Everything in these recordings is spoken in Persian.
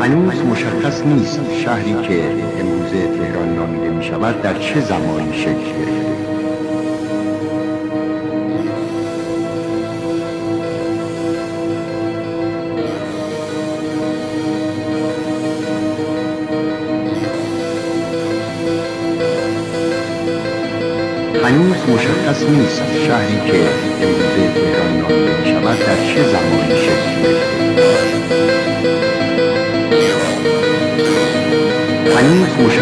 هنوز مشخص نیست شهری که امروزه تهران نامیده می شود در چه زمانی شکل گرفته. هنوز مشخص نیست شهری که امروزه تهران نامیده می شود در چه زمانی شکل گرفته. هنوز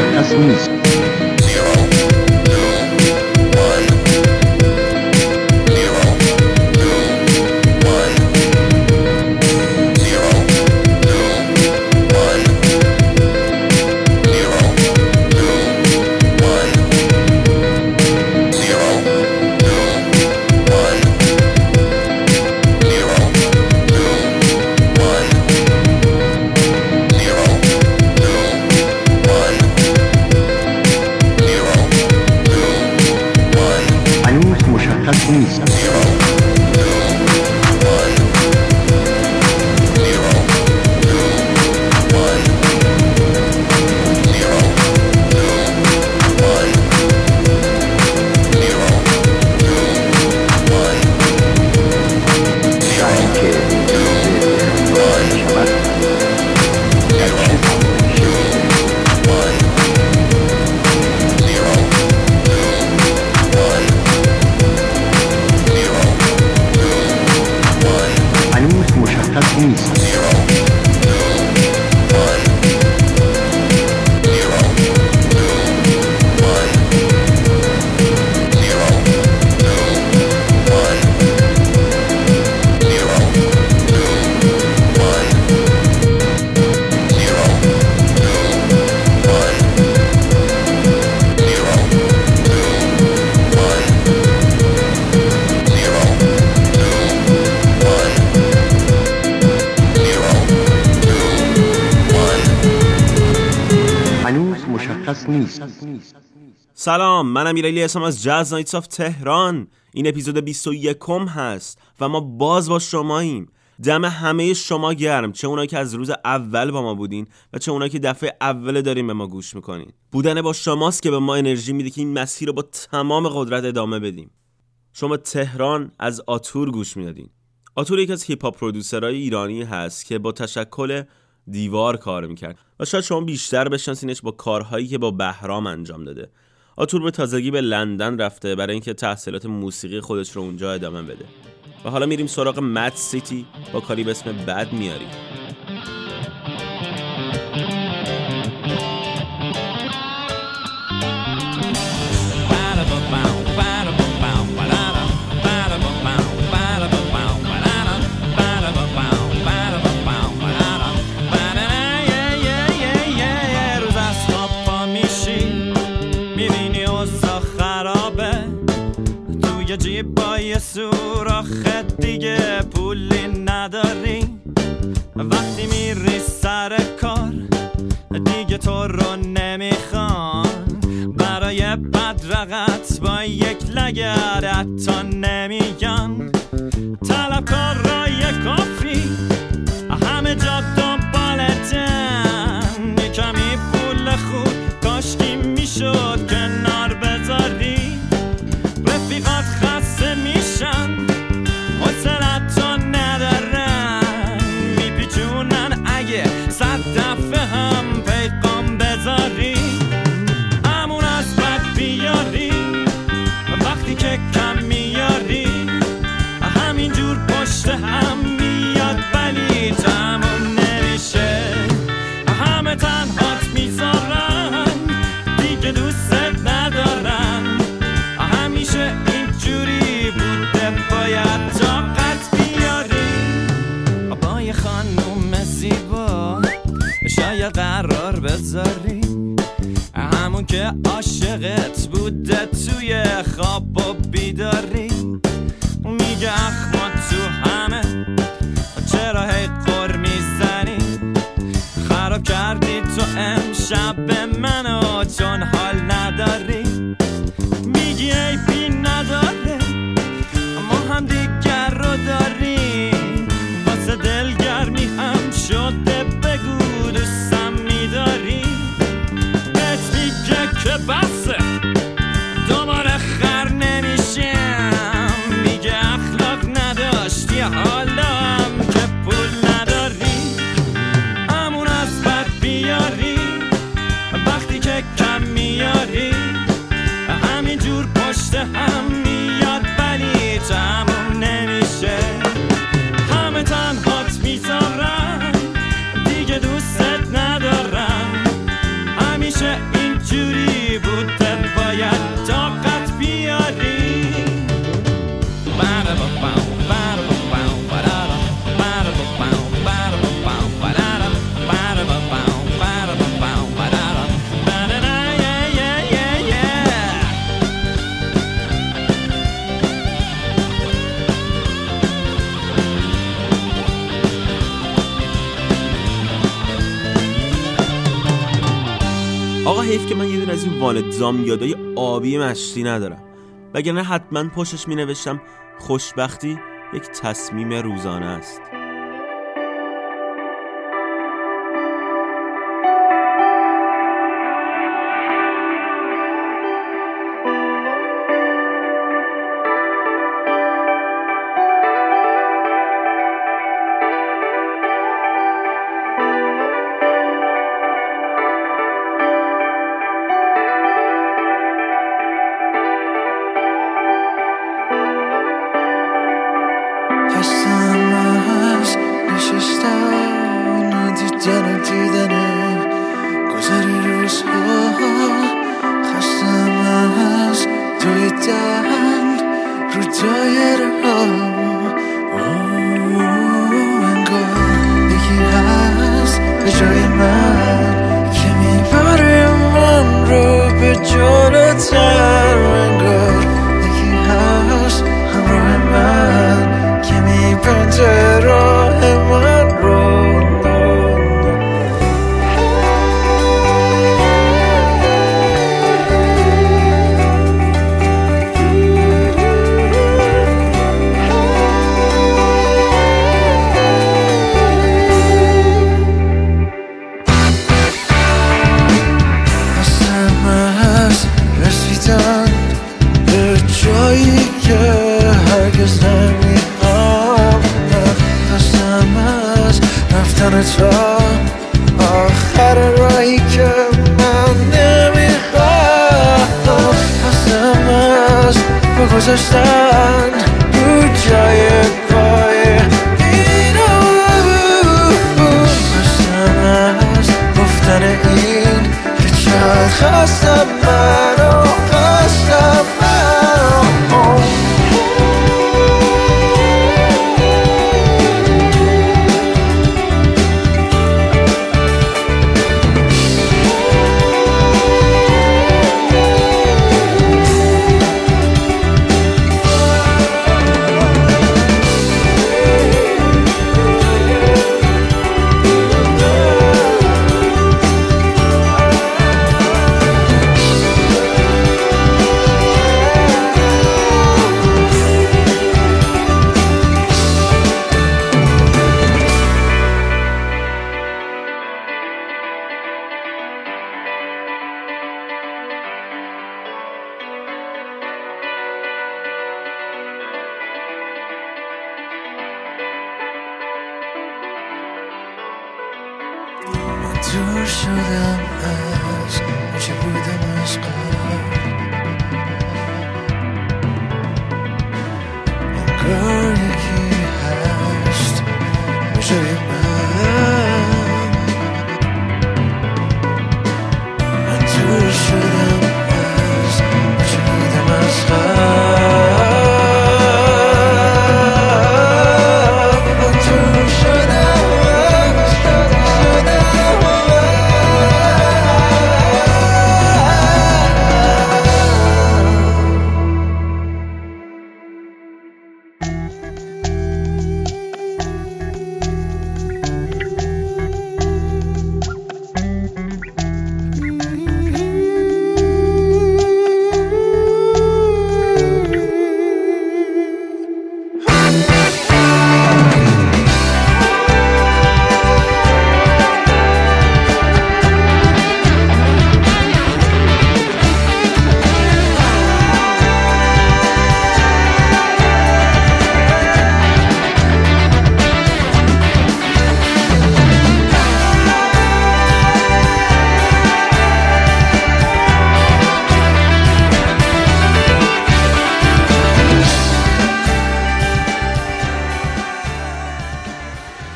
مشخص نیست. سلام، منم ایرج هستم از جاز نایتس آف تهران. این اپیزود 21 هست و ما باز با شماییم. دم همه شما گرم، چه اونایی که از روز اول با ما بودین و چه اونایی که دفعه اول دارین به ما گوش میکنین. بودن با شماست که به ما انرژی میده که این مسیر رو با تمام قدرت ادامه بدیم. شما تهران از آتور گوش میدادین. آتور یک از هیپ هاپ پرودوسرای ایرانی هست که با تشکل دیوار کار میکرد و شاید شما بیشتر بشناسینش با کارهایی که با بهرام انجام داده. آتور به تازگی به لندن رفته برای اینکه تحصیلات موسیقی خودش رو اونجا ادامه بده. و حالا میریم سراغ مات سیتی با کاری به اسم بد میاری. یه سوراخت دیگه پولی نداری، وقتی میری سر کار دیگه تو رو نمیخوان، برای بدرقت با یک لگرت تا نمیگن، طلبکار را یک کافی همه جا دنبالتن، یه کمی پول خوب کاشکی میشد کنار بذاری، رفیقات خسته میشن حسرت رو ندارن، میپیچونن اگه 100 دفعه هم پیغام بذاری، امون از بد بیاری وقتی که کم میاری، همینجور پشت هم میاد ولی تموم نمیشه، همه تنهات میذارن دیگه دوست ندارن، همیشه اینجوری بوده باید طاقت بیاری، با یه خانوم زیبا شاید قرار بذاری، همون که عاشقت بوده توی خواب و بیداری، میگه اخما تو همه چرا هی قر میزنی، خراب کردی تو امشب به منو چون حال نداری، میگی ای آقا حیف که من یه دونه از این والدزام یادای آبی مشتی ندارم، وگرنه حتما پشتش می نوشتم خوشبختی یک تصمیم روزانه است.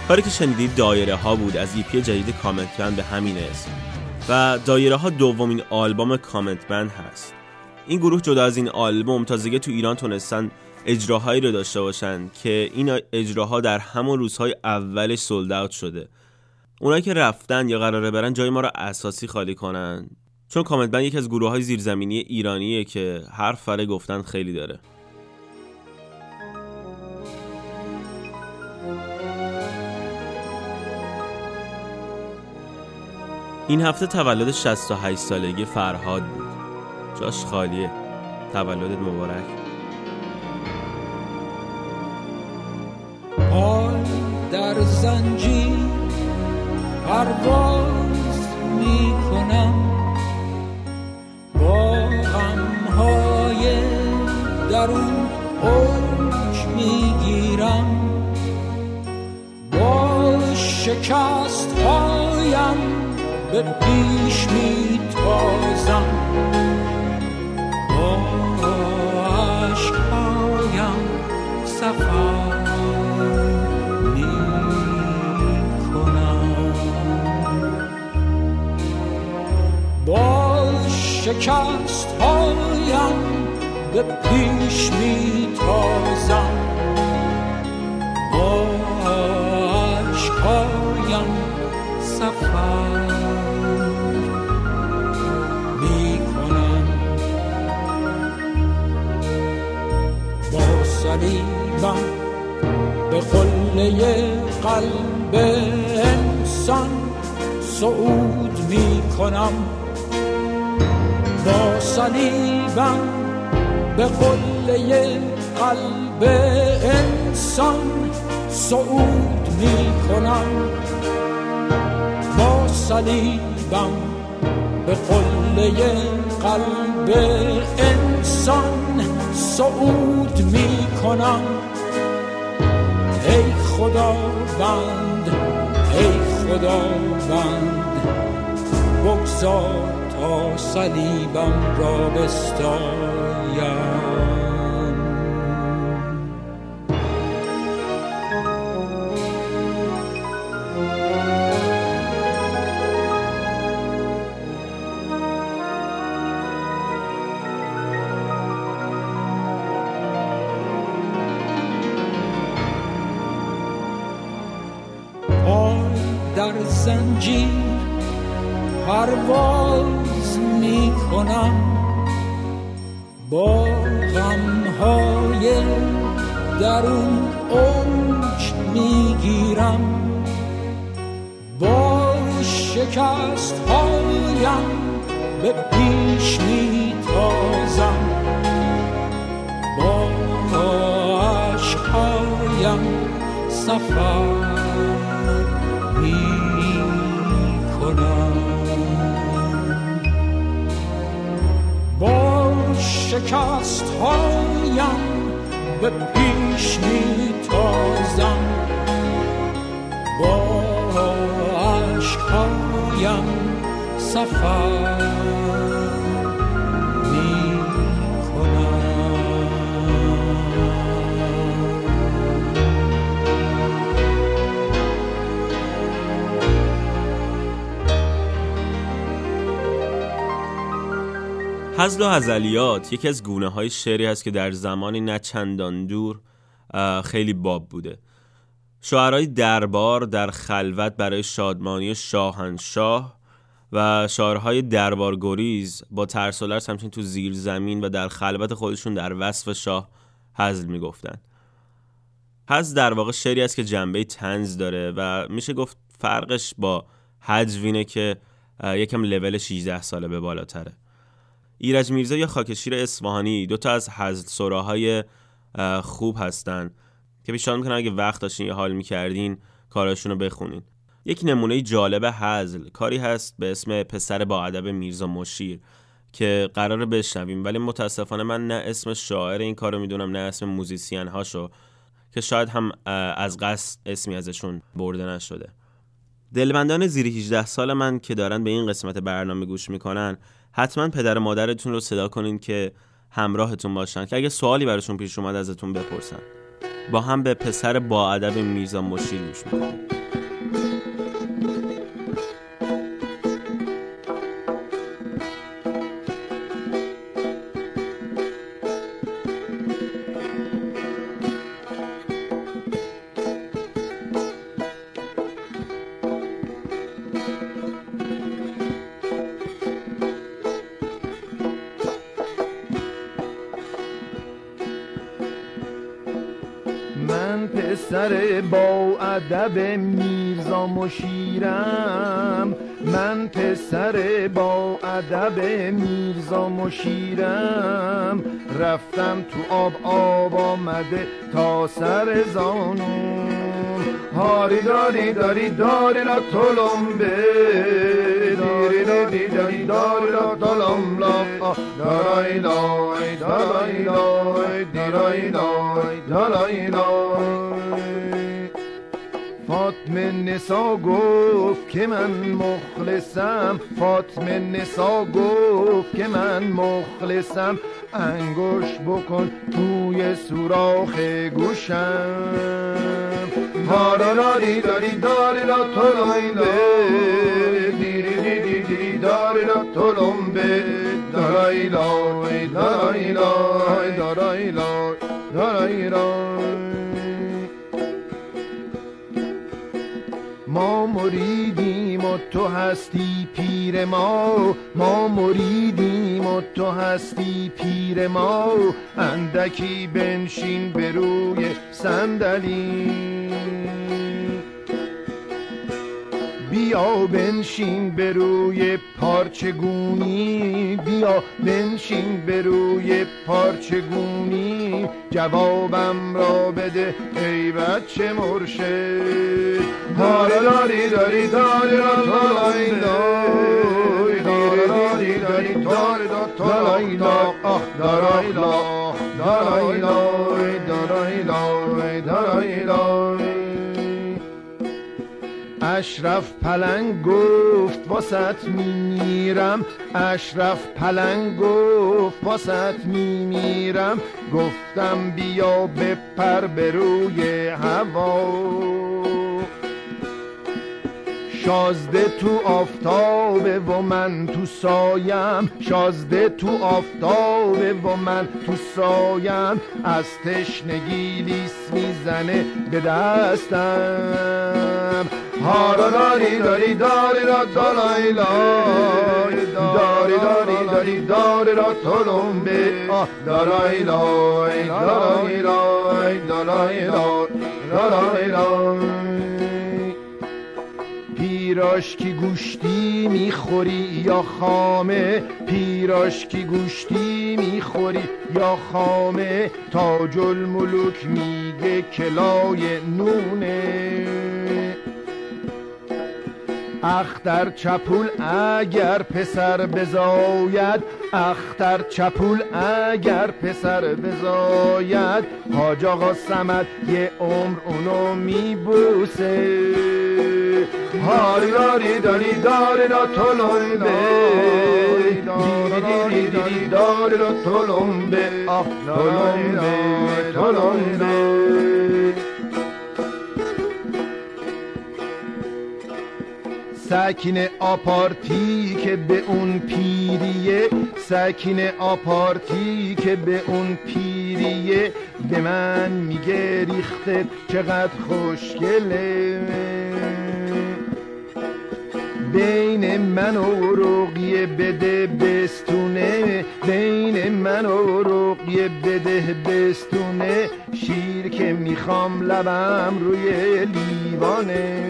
کاری که شنیدید دایره ها بود از ایپی جدید کامنت باند به همین اسم و دایره ها دومین آلبوم کامنت باند هست. این گروه جدا از این آلبوم تا دیگه تو ایران تونستن اجراهایی رو داشته باشن که این اجراها در همون روزهای اولش سولد اوت شده. اونایی که رفتن یا قراره برن جای ما رو اساسی خالی کنن، چون کامنت باند یکی از گروهای زیرزمینی ایرانیه که هر فر گفتن خیلی داره. این هفته تولد 68 سالگی فرهاد بود. جاش خالیه. تولدت مبارک. آن در زنجیر پرواز می کنم با غمهای درون اوج می گیرم با شکست هایم به پیش می تازم با عشقایم سفر می کنم با شکست هایم به پیش می تازم با عشقایم سفر سلیبم به قله قلب انسان صعود می کنم با سلیبم به قله قلب انسان صعود می کنم با سلیبم به قله قلب انسان صعود می کنم ای خدا بند ای خدا بند بگذار تا صلیبم را بستایم. زنجیر پرواز می کنم با غمهای درون اوج می گیرم با شکست هایم به پیش می تازم با عشق هایم سفر با شکست هایم به پیش می تازم با عشق هایم سفر می کنم. هزل و هزلیات یکی از گونه های شعری هست که در زمانی نه چندان دور خیلی باب بوده. شاعرای دربار در خلوت برای شادمانی شاهنشاه و شاعرهای دربار گریز با ترس و لرز همچنین تو زیر زمین و در خلوت خودشون در وصف شاه هزل میگفتن. هزل در واقع شعری هست که جنبه طنز داره و میشه گفت فرقش با هجو اینه که یکم لول 16 ساله به بالاتره. ایرج میرزا یا خاکشیر اصفهانی دوتا از هزل سراهای خوب هستن که پیشنهاد میکنم اگه وقت داشتین یا حال میکردین کاراشون رو بخونین. یک نمونه جالب هزل کاری هست به اسم پسر با ادب میرزا مشیر که قراره بشنویم، ولی متاسفانه من نه اسم شاعر این کارو میدونم نه اسم موزیسین هاشو که شاید هم از قصد اسمی ازشون برده نشده. دلبندان زیر 18 سال من که دارن به این قسمت برنامه گوش میکنن حتما پدر مادرتون رو صدا کنین که همراهتون باشن که اگه سوالی براشون پیش اومد ازتون بپرسن. با هم به پسر با ادب میرزا مشیر گوش میکنیم. من پسر با ادب میرزا مشیرم، من پسر با ادب میرزا مشیرم، رفتم تو آب آب آمده تا سر زانو. هاری داری داری داری لا تلمبه، داری داری داری داری لا تلملا، داری داری داری داری داری داری داری. فاطمه نسا گفت که من مخلصم، فاطمه نسا گفت که من مخلصم، انگوش بکن توی سوراخ گوشم. هارا راری داری داری لا تلمبه، دیری دیری دیری داری لا تلمبه، دارای لای دارای لای دارای لای دارای لای. ما مریدیم و تو هستی پیر ما، ما مریدیم و تو هستی پیر ما، اندکی بنشین بر روی صندلی، بیا بنشین بر روی پارچگونی، بیا بنشین بر روی پارچگونی، جوابم را بده ای بچه مرشد. داره داری داری داری را تلای داری داری داری داری را تلای داری داری داری داری داری داری داری. اشرف پلنگ گفت واسط میمیرم، اشرف پلنگ گفت واسط میمیرم، گفتم بیا بپر به روی هوا. شازده تو آفتابه و من تو سایم، شازده تو آفتابه و من تو سایم، از تشنگی لیس میزنه به دستم. هارا داری داری داری را دلای لای، داری داری داری داری را تلمبه، دلای لای دلای لای دلای لای لای. پیراشکی گوشتی میخوری یا خامه، پیراشکی گوشتی میخوری یا خامه، تاج الملوک میگه کلای نونه. اختر چپول اگر پسر بزاید، اختر چپول اگر پسر بزاید، حاج آقا صمد یه عمر اونو میبوسه. هاری داری داری داری را تلمبه، دیری دیری دیری داری را تلمبه، تلمبه تلمبه. سکین آپارتی که به اون پیریه، سکین آپارتی که به اون پیریه، به من میگه ریخته چقدر خوشگله. بین من و رقیه بده بستونه، بین من و رقیه بده بستونه، شیر که میخوام لبم روی لیوانه.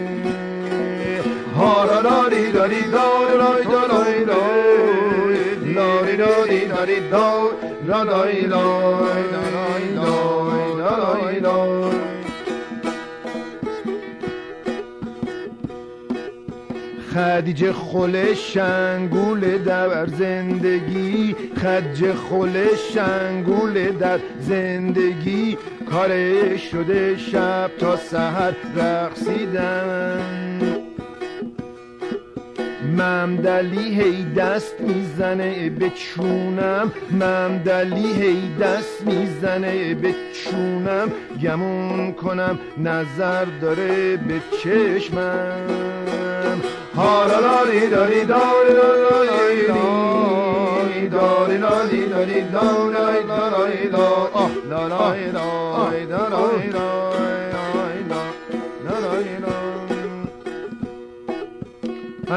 هارا داری داری داری داری داری داری داری داری داری داری داری داری داری. خدیجه خله شنگوله در زندگی، خدیجه خله شنگوله در زندگی، کاره شده شب تا سحر رقصیدن. ممدلی هی دست میزنه به چونم، ممدلی هی دست میزنه به چونم، گمون کنم نظر داره به چشمم. هارا لاری داری داری داری داری داری داری داری داری داری داری داری داری داری.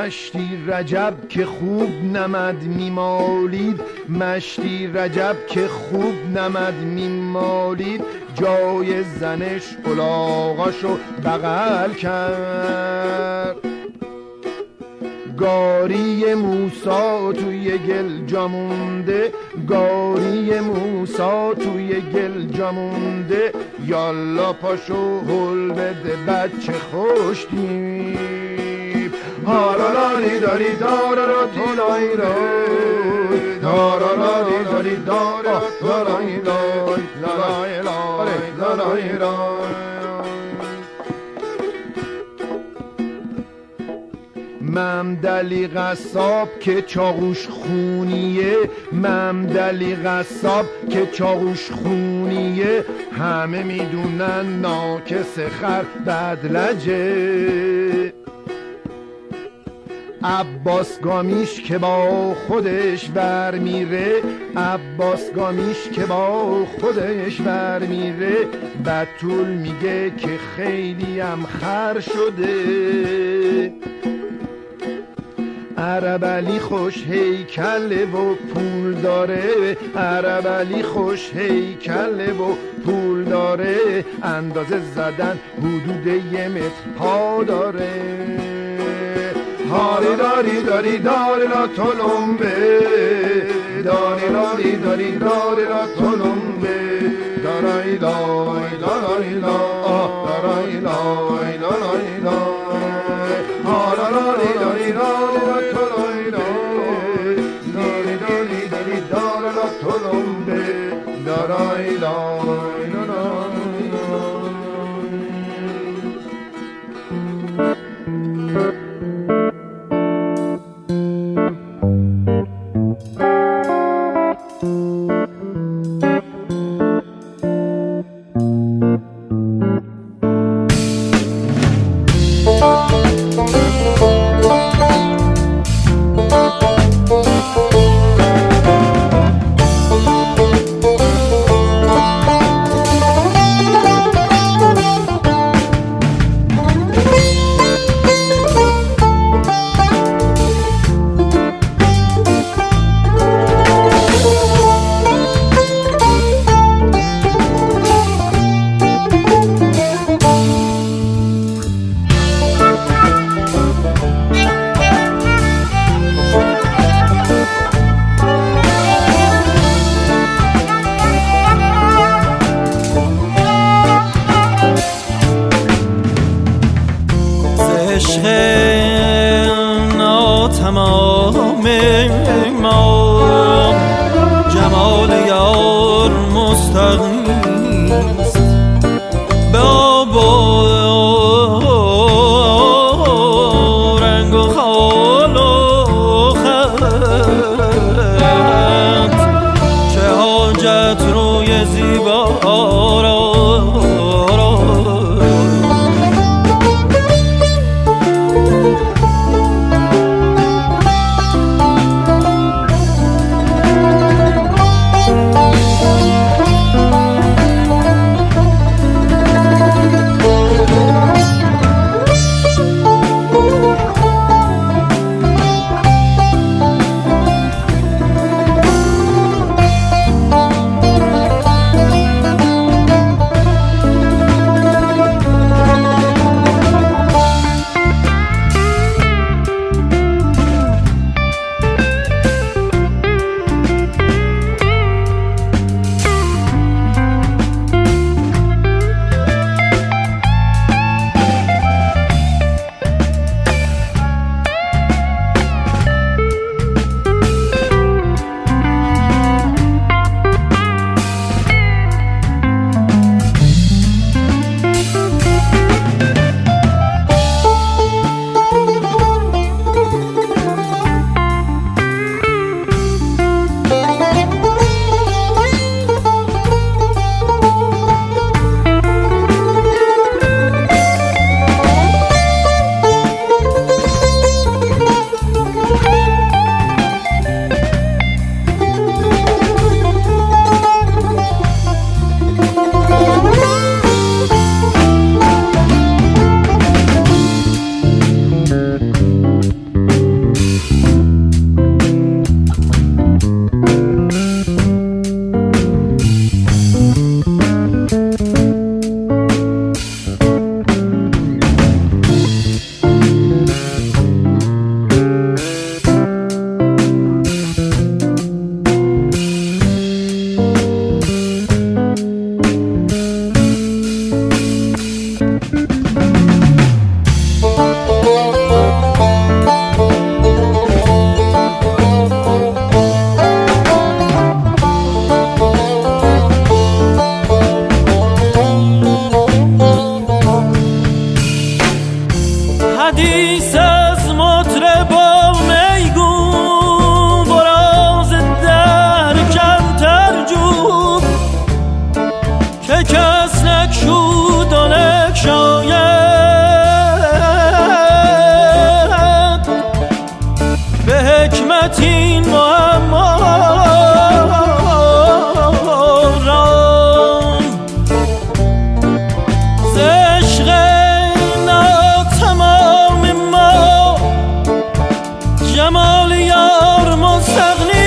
مشتی رجب که خوب نمد میمالید، مشتی رجب که خوب نمد میمالید، جای زنش الاغاشو بغل کرد. گاری موسا توی گل جامونده، گاری موسا توی گل جامونده، یالا پاشو هل بده بچه خوش دیب. هارالانی داری دارا تولای رای، دارالانی داری دارا تولای رای، لالای لالای لالای رای. ممدلی قصاب که چاقوش خونیه، ممدلی قصاب که چاقوش خونیه، همه میدونن ناکس خر بدلجه. عباس گامیش که با خودش ور میره، عباس گامیش که با خودش ور میره، بطول میگه که خیلی هم خر شده. عربلی خوش هیکله و پول داره، عربلی خوش هیکله و پول داره، اندازه زدن حدود یه متر پا داره. هاری داری داری داری را تلمبه، داری داری داری داری را تلمبه، دارای لای دارای لای دارای لای دارای لای. هارا داری داری داری دارای لای دارای لای. کس نکشود و نکشاید، به حکمت این معما را ز عشق ناتمام ما جمال یار مستغنی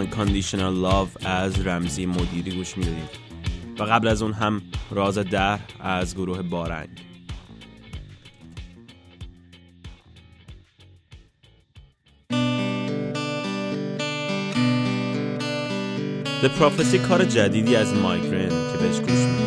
Unconditional Love از رمزی مدیری گوش میدید و قبل از اون هم راز دهر از گروه بارنگ. The Prophecy کار جدیدی از مایگرن که بهش گوش میدید.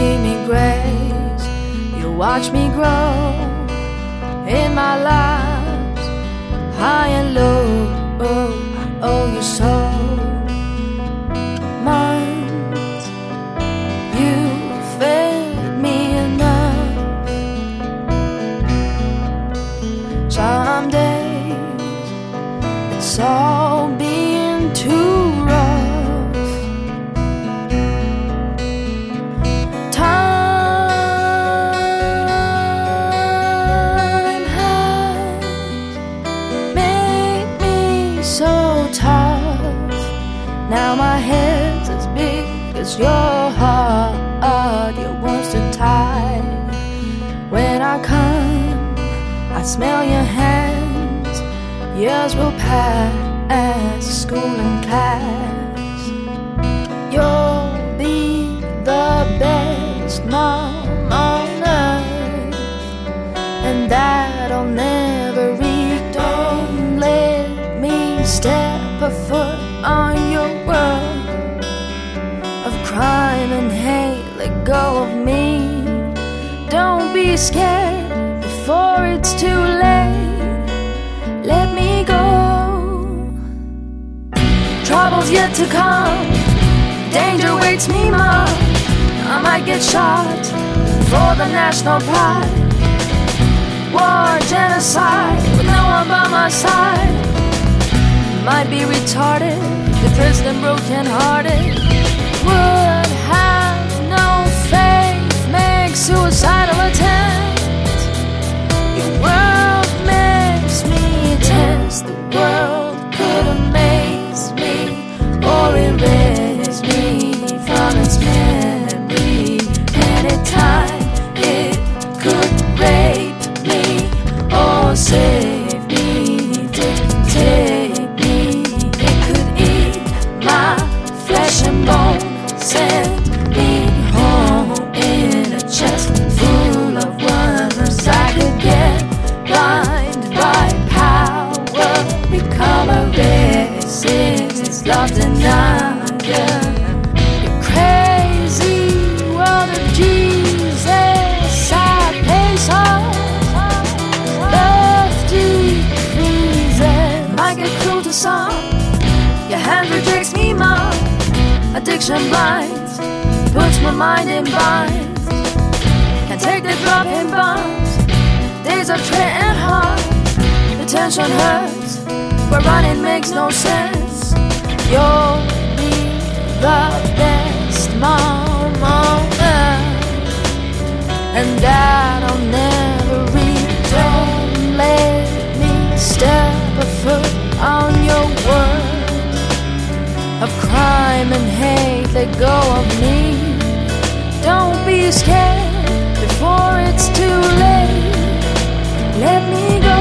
beaming grace. You watch me grow in my lives, high and low. Oh, oh, you sold mine. You fed me enough. Some days it's all being too rough. Time has made me so tough. Now my head's as big as your heart. Your wounds are tied. When I come, I smell your hand. Years will pass, school and class. You'll be the best mom on earth, and that'll never end. Don't let me step a foot on your world of crime and hate. Let go of me. Don't be scared before it's too late. Let me go. Trouble's yet to come. Danger waits me, Mom. I might get shot for the national pride. War, genocide, with no one by my side. Might be retarded, depressed and broken-hearted. Would have no faith, make suicidal attempts. Your world makes me. The world could amaze me or erase me from its memory. Anytime it could rape me or save me, dictate me. It could eat my flesh and bone, send me home in a chest full of worms. I could get blind by become a racist, it's love denied. The crazy world of Jesus, I pay some. Love decreases. I get cruel to some. Your hand rejects me, Mom. Addiction blinds, puts my mind in binds. Can't take the drop in bombs. Days are tread and hard. The tension hurts. But running makes no sense. You'll be the best mom on earth, and that'll never end. Don't let me step a foot on your world of crime and hate. Let go of me. Don't be scared before it's too late. Let me go.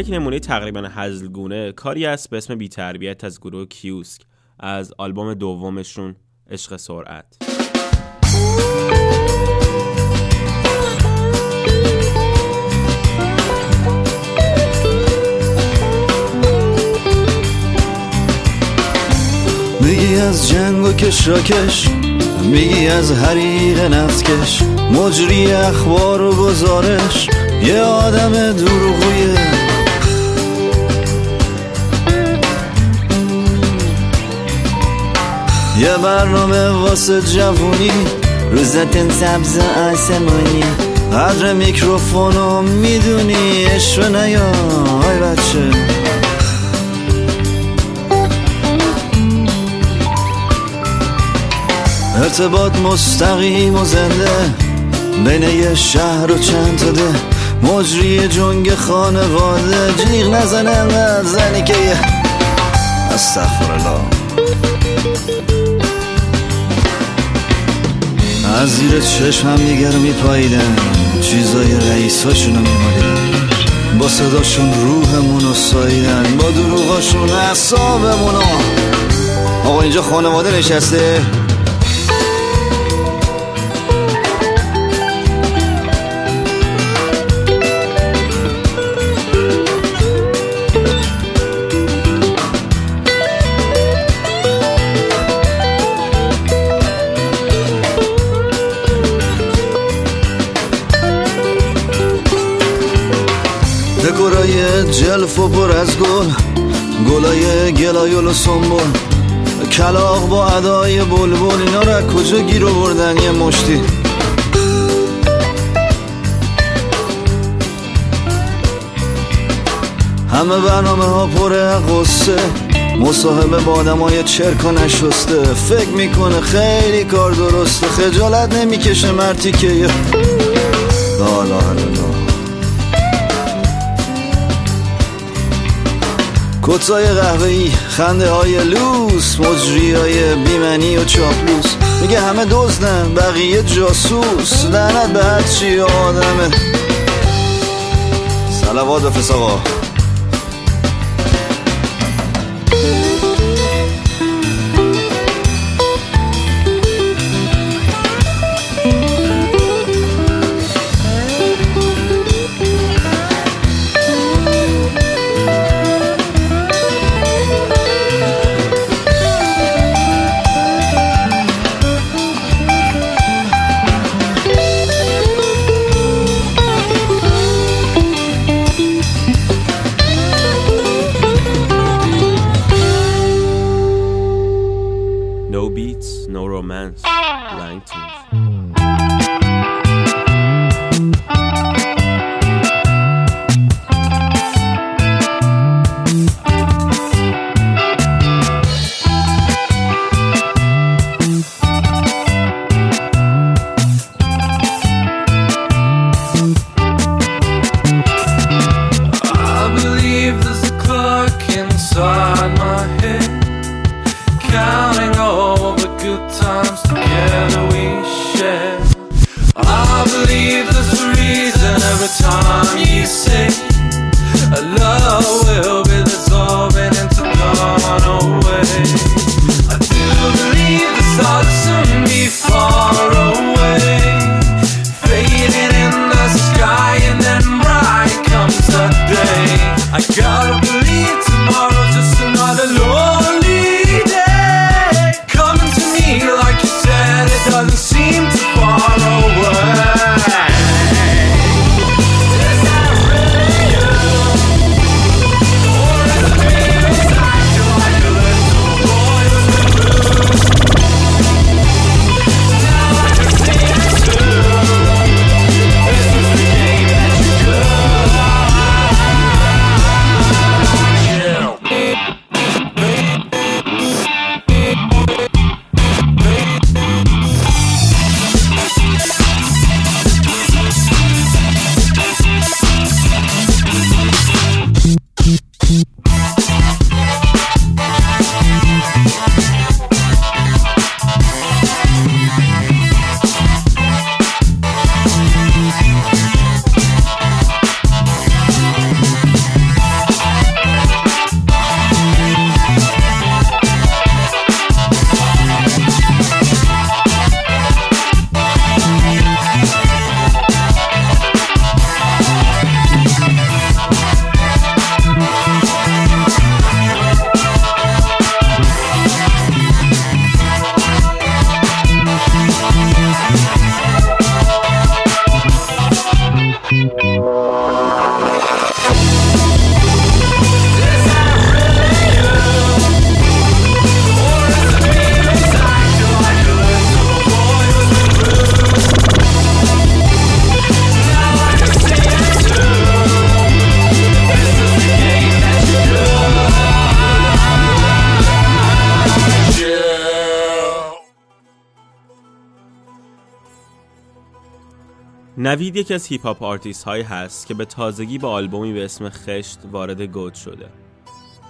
یک نمونه تقریباً هزلگونه کاری است به اسم بی‌تربیت از گروه کیوسک از آلبوم دومشون عشق سرعت. میگی از جنگ و کشاکش، میگی از حریق نفتکش، مجری اخبار و گزارش، یه آدم دروغویه. یه برنامه واسه جوونی، روزتن سبز آسمانی، قدر میکروفونو میدونی، عشق نیا های بچه. ارتباط مستقیم و زنده بین یه شهر و چند تا ده، مجری جنگ خانواده، جیغ نزنه انقدر زنی که استغفرالله. از زیر چشم هم دیگر میپاییدن، چیزای رئیساشونو میمالیدن، با صداشون روحمونو ساییدن، با دروغاشون اعصابمونو. آقا اینجا خانواده نشسته؟ گلای جلف و پر از گل، گلای گلایل و سنبول، کلاغ با ادای بلبل، اینا را کجا گیر آوردن یه مشتی؟ همه برنامه ها پره قصه، مصاحبه با آدم های چرک و نشسته، فکر میکنه خیلی کار درسته، خجالت نمیکشه مرتی که یه لا لا لا. کتای قهوه‌ای، خنده های لوس، مجری های بیمنی و چاپلوس، میگه همه دزدن بقیه جاسوس، لعنت به هرچی آدمه. صلوات به فسقا. نوید یکی از هیپ هاپ آرتیست هایی هست که به تازگی با آلبومی به اسم خشت وارد گوت شده.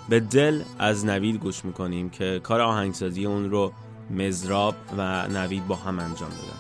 به دل از نوید گوش میکنیم که کار آهنگسازی اون رو مزراب و نوید با هم انجام دادن.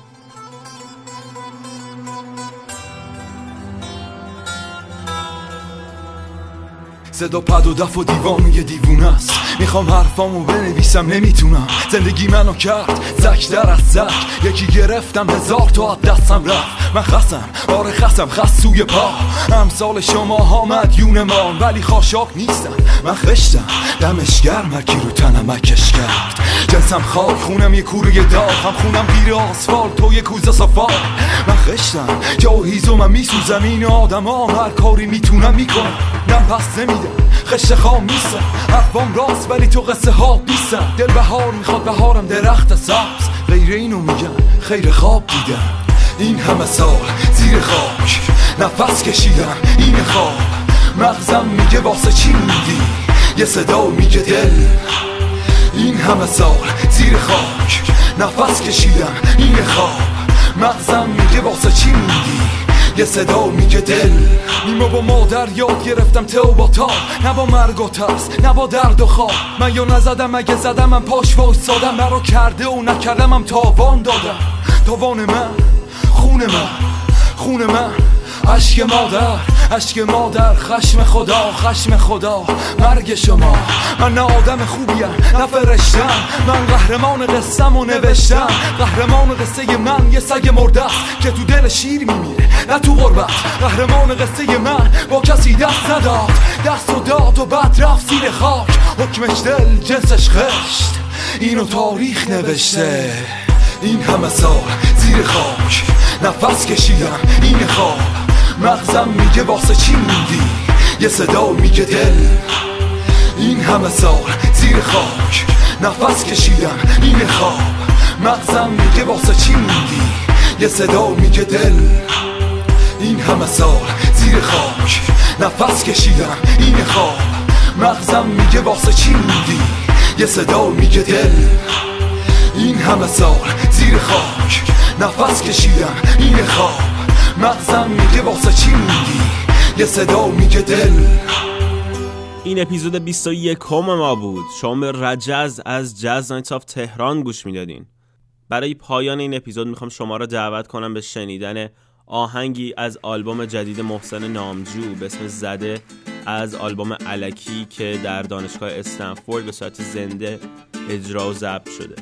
صدا پد و دف و دیوا میگه دیوونه است. میخوام حرفامو بنویسم نمیتونم. زندگی منو کرد زک در از زک. یکی گرفتم هزار تا از دستم رفت. من خسم آره خسم خس سوی پا امثال شماها مدیون مان. ولی خاشاک نیستم من خشتم. دمشگر مرکی رو تنم اکش کرد. جنسم خاک خونم یه کوره داغ. هم خونم گیر آسفالت تو یه کوزه صفا. من خشتم جاهیزو من میسوزم. این آدم ها هر کاری میتونم میکنم. دم پس نمیده خشت خام میستم. حرفام راست ولی تو قصه ها بیستم. دل بهار میخواد بهارم درخت سبز. غیر اینو میگم خیر خواب دیدم. این همه سال زیر خاک نفس کشیدم. این خواب مغزم میگه واسه چی موندی. یه صدا میگه دل. این همه سال زیر خاک نفس کشیدم. این خواب مغزم میگه واسه چی موندی. یه صدا میگه دل. نیما با مادر یاد گرفتم تو با تا. نه با مرگ و ترس نه با درد و خواب. من یا نزدم اگه زدم من پاش وایسادم. من رو کرده و نکردم هم تاوان دادم. تاوان من خون من خون من عشق مادر عشق مادر. خشم خدا خشم خدا مرگ شما. من نه آدم خوبیم نه فرشتم. من قهرمان قصم و نوشتم. قهرمان قصه من یه سگ مرده که تو دل شیر میمیره نه تو غربت. قهرمان قصه من با کسی دست نداد. دست و داد و بعد رفت زیر خاک. حکمش دل جنسش خشت. اینو تاریخ نوشته. این همه سال زیر خاک نفس کشیدم. این خواب مغزم میگه واسه چی موندی. یه صدا میگه دل. این همه سال زیر خاک نفس کشیدم. این خواب مغزم میگه واسه چی موندی. یه صدا میگه دل. این همه سال زیر خاک نفس کشیدم. این خواب مغزم میگه واسه چی موندی. یه صدا میگه دل. این همه سال زیر خاک نفس کشیدم. این خواب مغزم میگه واسه چی موندی. یه صدا میگه دل. این اپیزود 21 ما بود. شما به رجز از جاز نایتس آف تهران گوش میدادین. برای پایان این اپیزود میخوام شما را دعوت کنم به شنیدن آهنگی از آلبوم جدید محسن نامجو به اسم زده از آلبوم الکی که در دانشگاه استنفورد به صورت زنده اجرا و ضبط شده.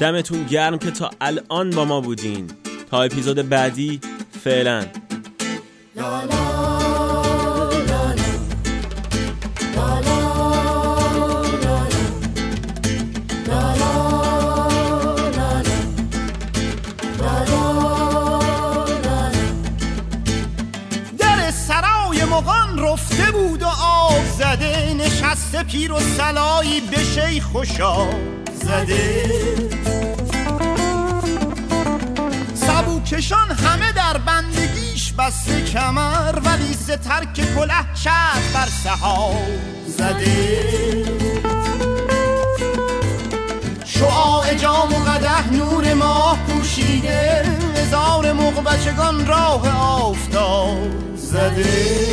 دمتون گرم که تا الان با ما بودین. تا اپیزود بعدی فعلا. در سرای مغان رفته بود و آب زده. نشسته پیر و سلایی به شیخ و شاه زده. سبوکشان همه در بندگیش بسته کمر. ولی ز ترک کله چرخ بر سها زده. شعاع جام و قدح نور ماه پوشیده. نزار مغبچگان راه آفتاب زده.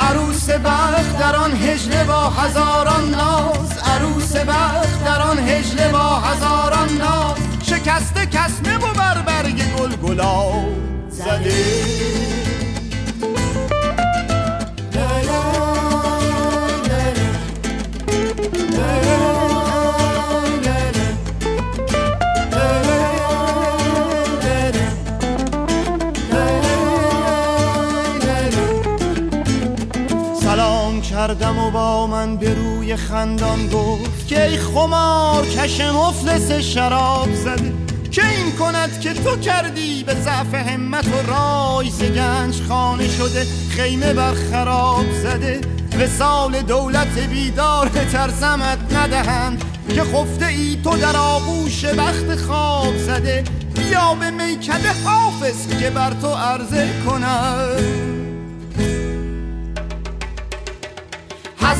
عروس بخت در آن هجله با هزاران ناز. عروس بخت در آن هجله با هزاران ناز. شکسته کسمه و بر برگ گل گلاب زده. کردم و با من به روی خندان گفت که ای خمار کش مفلس شراب زده. که این کند که تو کردی به ضعف همت و رای. ز گنج خانه شده خیمه بر خراب زده. وصال دولت بیدار ترسمت ندهند. که خفته ای تو در آغوش بخت خواب زده. بیا به میکده حافظ که بر تو عرضه کند.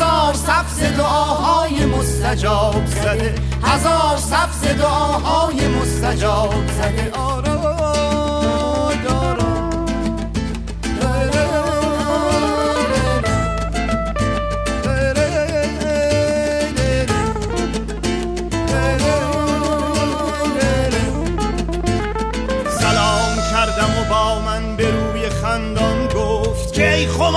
هزار سبز دعاهای مستجاب زده. هزار سبز دعاهای مستجاب زده. سلام کردم و با من به روی خندان گفت که ای خود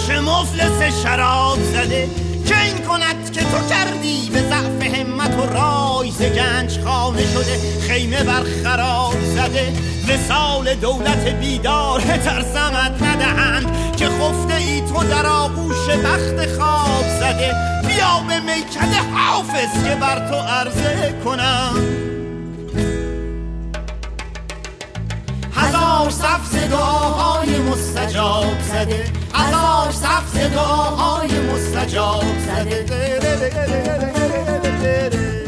آتش مفلس شراب زده که این کند که تو کردی به ضعف همت و رای ز گنج خانه شده خیمه بر خراب زده وصال دولت بیدار ترسمت ندهند که خفته ای تو در آغوش بخت خواب زده بیا به میکده حافظ که بر تو عرضه کنم هزار صف ز دعاهای مستجاب زده هزار صف ز دعاهای مستجاب زده